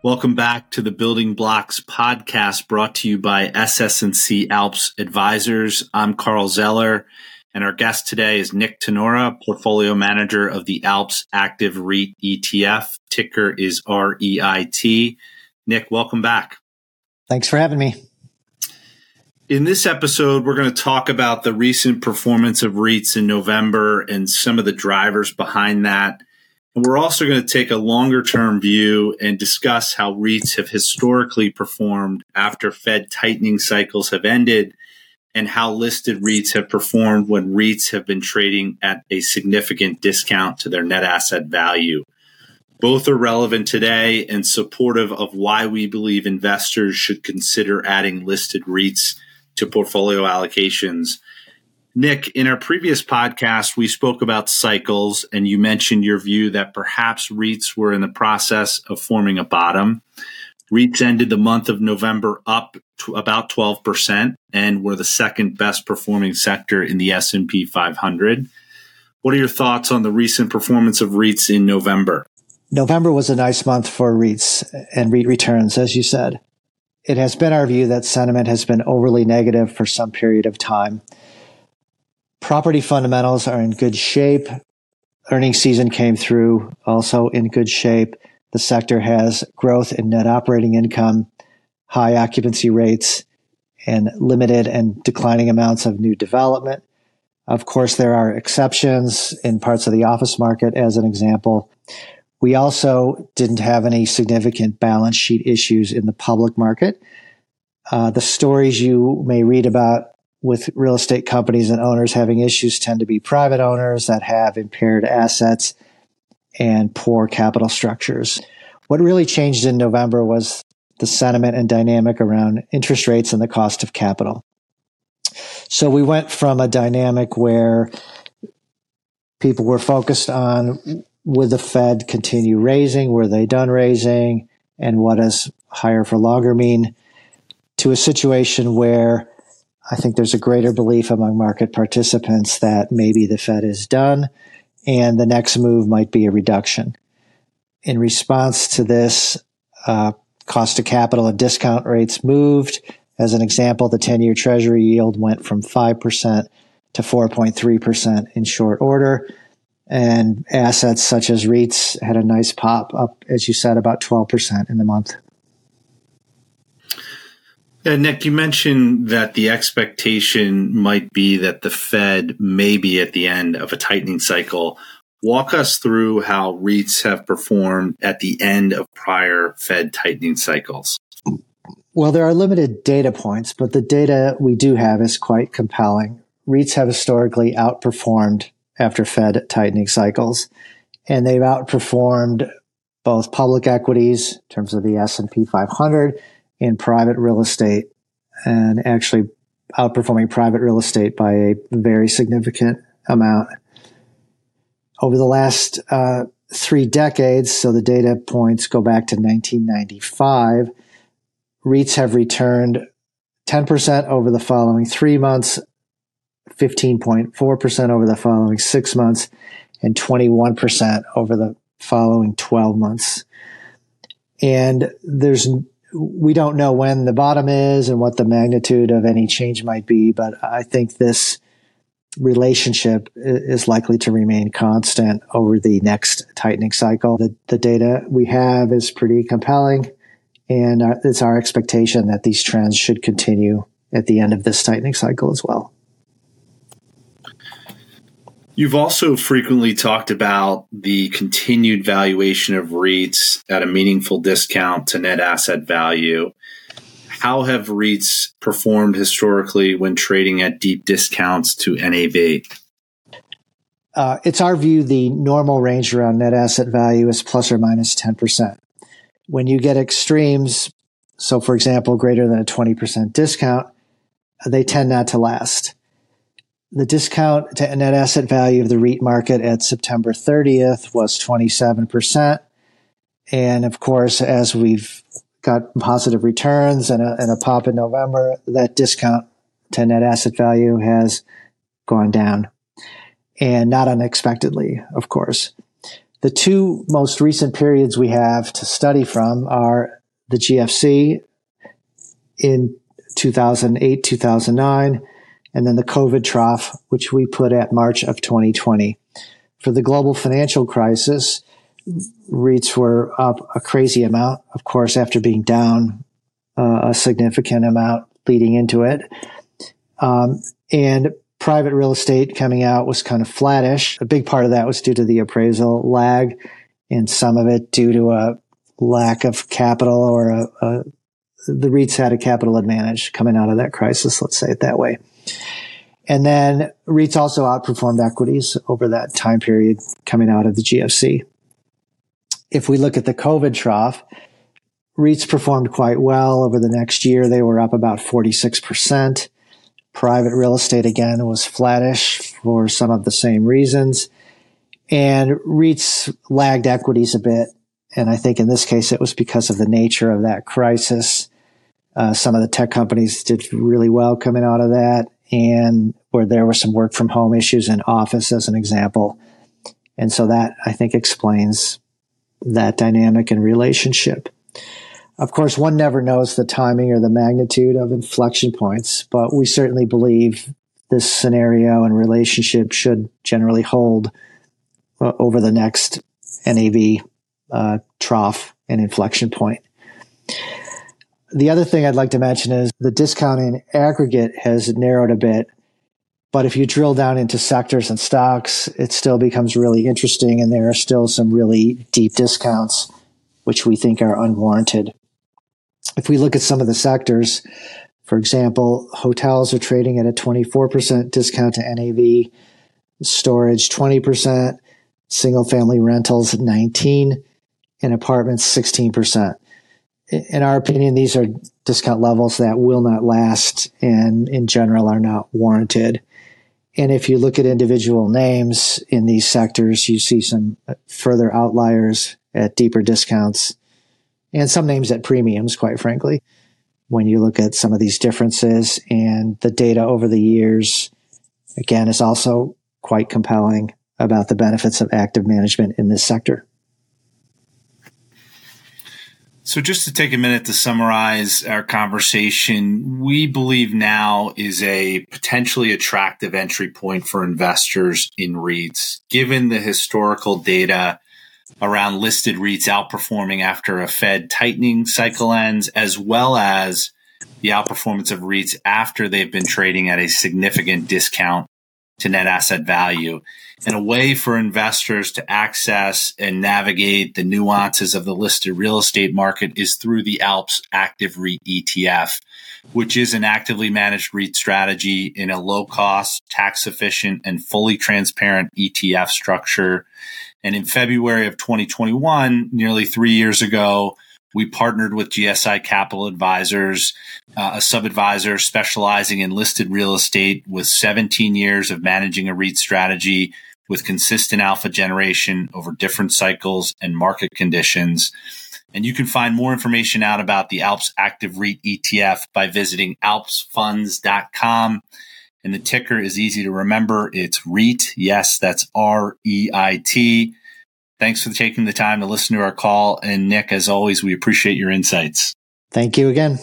Welcome back to the Building Blocks podcast brought to you by SS&C Alps Advisors. I'm Carl Zeller, and our guest today is Nick Tannura, portfolio manager of the Alps Active REIT ETF. Ticker is REIT. Nick, welcome back. Thanks for having me. In this episode, we're going to talk about the recent performance of REITs in November and some of the drivers behind that. And we're also going to take a longer-term view and discuss how REITs have historically performed after Fed tightening cycles have ended and how listed REITs have performed when REITs have been trading at a significant discount to their net asset value. Both are relevant today and supportive of why we believe investors should consider adding listed REITs to portfolio allocations. Nick, in our previous podcast, we spoke about cycles, and you mentioned your view that perhaps REITs were in the process of forming a bottom. REITs ended the month of November up to about 12% and were the second best performing sector in the S&P 500. What are your thoughts on the recent performance of REITs in November? November was a nice month for REITs and REIT returns, as you said. It has been our view that sentiment has been overly negative for some period of time. Property fundamentals are in good shape. Earnings season came through also in good shape. The sector has growth in net operating income, high occupancy rates, and limited and declining amounts of new development. Of course, there are exceptions in parts of the office market, as an example. We also didn't have any significant balance sheet issues in the public market. The stories you may read about with real estate companies and owners having issues tend to be private owners that have impaired assets and poor capital structures. What really changed in November was the sentiment and dynamic around interest rates and the cost of capital. So we went from a dynamic where people were focused on, would the Fed continue raising? Were they done raising? And what does higher for longer mean? To a situation where I think there's a greater belief among market participants that maybe the Fed is done and the next move might be a reduction. In response to this, cost of capital and discount rates moved. As an example, the 10-year Treasury yield went from 5% to 4.3% in short order. And assets such as REITs had a nice pop up, as you said, about 12% in the month. And Nick, you mentioned that the expectation might be that the Fed may be at the end of a tightening cycle. Walk us through how REITs have performed at the end of prior Fed tightening cycles. Well, there are limited data points, but the data we do have is quite compelling. REITs have historically outperformed after Fed tightening cycles, and they've outperformed both public equities in terms of the S&P 500 in private real estate, and actually outperforming private real estate by a very significant amount. Over the last 3 decades, so the data points go back to 1995, REITs have returned 10% over the following 3 months, 15.4% over the following 6 months, and 21% over the following 12 months. And we don't know when the bottom is and what the magnitude of any change might be, but I think this relationship is likely to remain constant over the next tightening cycle. The data we have is pretty compelling, and it's our expectation that these trends should continue at the end of this tightening cycle as well. You've also frequently talked about the continued valuation of REITs at a meaningful discount to net asset value. How have REITs performed historically when trading at deep discounts to NAV? It's our view the normal range around net asset value is plus or minus 10%. When you get extremes, so for example, greater than a 20% discount, they tend not to last. The discount to net asset value of the REIT market at September 30th was 27%. And of course, as we've got positive returns and a pop in November, that discount to net asset value has gone down. And not unexpectedly, of course. The two most recent periods we have to study from are the GFC in 2008, 2009, and then the COVID trough, which we put at March of 2020. For the global financial crisis, REITs were up a crazy amount, of course, after being down a significant amount leading into it. And private real estate coming out was kind of flattish. A big part of that was due to the appraisal lag, and some of it due to a lack of capital, or the REITs had a capital advantage coming out of that crisis, let's say it that way. And then REITs also outperformed equities over that time period coming out of the GFC. If we look at the COVID trough, REITs performed quite well over the next year. They were up about 46%. Private real estate, again, was flattish for some of the same reasons. And REITs lagged equities a bit. And I think in this case, it was because of the nature of that crisis. Some of the tech companies did really well coming out of that, and where there were some work from home issues in office, as an example. And so that, I think, explains that dynamic and relationship. Of course, one never knows the timing or the magnitude of inflection points, but we certainly believe this scenario and relationship should generally hold over the next NAV trough and inflection point. The other thing I'd like to mention is the discount in aggregate has narrowed a bit, but if you drill down into sectors and stocks, it still becomes really interesting, and there are still some really deep discounts, which we think are unwarranted. If we look at some of the sectors, for example, hotels are trading at a 24% discount to NAV, storage 20%, single-family rentals 19%, and apartments 16%. In our opinion, these are discount levels that will not last and in general are not warranted. And if you look at individual names in these sectors, you see some further outliers at deeper discounts and some names at premiums, quite frankly, when you look at some of these differences. And the data over the years, again, is also quite compelling about the benefits of active management in this sector. So just to take a minute to summarize our conversation, we believe now is a potentially attractive entry point for investors in REITs, given the historical data around listed REITs outperforming after a Fed tightening cycle ends, as well as the outperformance of REITs after they've been trading at a significant discount to net asset value, and a way for investors to access and navigate the nuances of the listed real estate market is through the Alps Active REIT ETF, which is an actively managed REIT strategy in a low-cost, tax-efficient, and fully transparent ETF structure. And in February of 2021, nearly 3 years ago, we partnered with GSI Capital Advisors, a sub-advisor specializing in listed real estate with 17 years of managing a REIT strategy with consistent alpha generation over different cycles and market conditions. And you can find more information out about the Alps Active REIT ETF by visiting alpsfunds.com. And the ticker is easy to remember. It's REIT. Yes, that's REIT. Thanks for taking the time to listen to our call. And Nick, as always, we appreciate your insights. Thank you again.